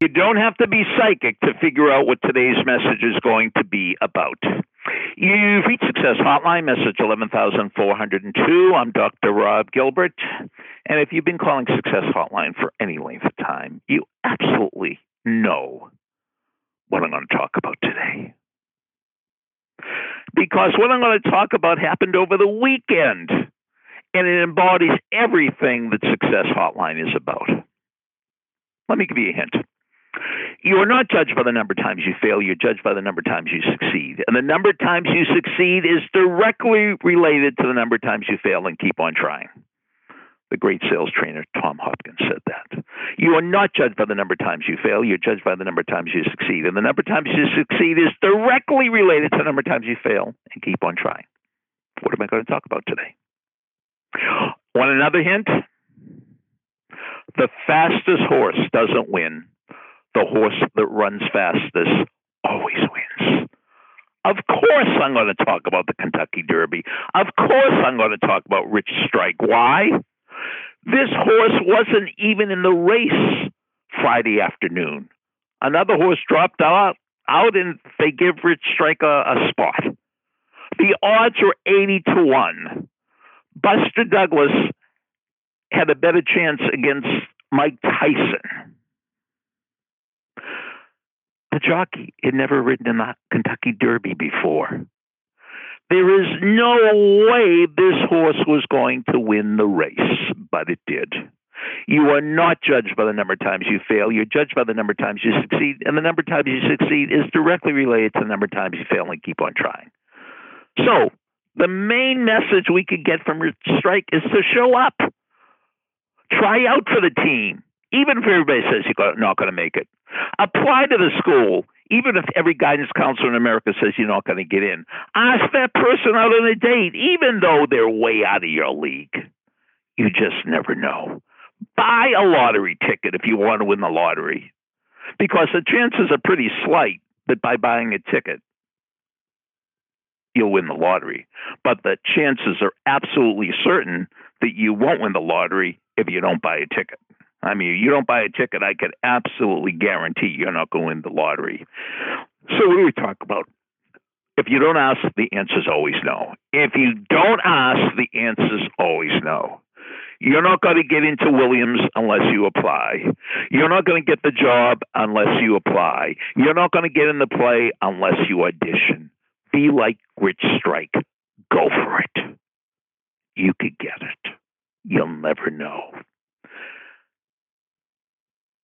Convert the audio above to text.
You don't have to be psychic to figure out what today's message is going to be about. You've reached Success Hotline, message 11,402. I'm Dr. Rob Gilbert. And if you've been calling Success Hotline for any length of time, you absolutely know what I'm going to talk about today. Because what I'm going to talk about happened over the weekend, and it embodies everything that Success Hotline is about. Let me give you a hint. You are not judged by the number of times you fail. You're judged by the number of times you succeed. And the number of times you succeed is directly related to the number of times you fail and keep on trying. The great sales trainer, Tom Hopkins, said that. You are not judged by the number of times you fail. You're judged by the number of times you succeed. And the number of times you succeed is directly related to the number of times you fail and keep on trying. What am I going to talk about today? Want another hint? The fastest horse doesn't win. The horse that runs fastest always wins. Of course I'm going to talk about the Kentucky Derby. Of course I'm going to talk about Rich Strike. Why? This horse wasn't even in the race Friday afternoon. Another horse dropped out and they give Rich Strike a spot. The odds were 80-1. Buster Douglas had a better chance against Mike Tyson. The jockey had never ridden in the Kentucky Derby before. There is no way this horse was going to win the race, but it did. You are not judged by the number of times you fail. You're judged by the number of times you succeed, and the number of times you succeed is directly related to the number of times you fail and keep on trying. So the main message we could get from Rich Strike is to show up. Try out for the team, even if everybody says you're not going to make it. Apply to the school, even if every guidance counselor in America says you're not going to get in. Ask that person out on a date, even though they're way out of your league. You just never know. Buy a lottery ticket if you want to win the lottery, because the chances are pretty slight that by buying a ticket, you'll win the lottery. But the chances are absolutely certain that you won't win the lottery if you don't buy a ticket. I mean, you don't buy a ticket, I can absolutely guarantee you're not going to win the lottery. So what do we talk about? If you don't ask, the answer's always no. If you don't ask, the answer's always no. You're not going to get into Williams unless you apply. You're not going to get the job unless you apply. You're not going to get in the play unless you audition. Be like Rich Strike. Go for it. You could get it. You'll never know.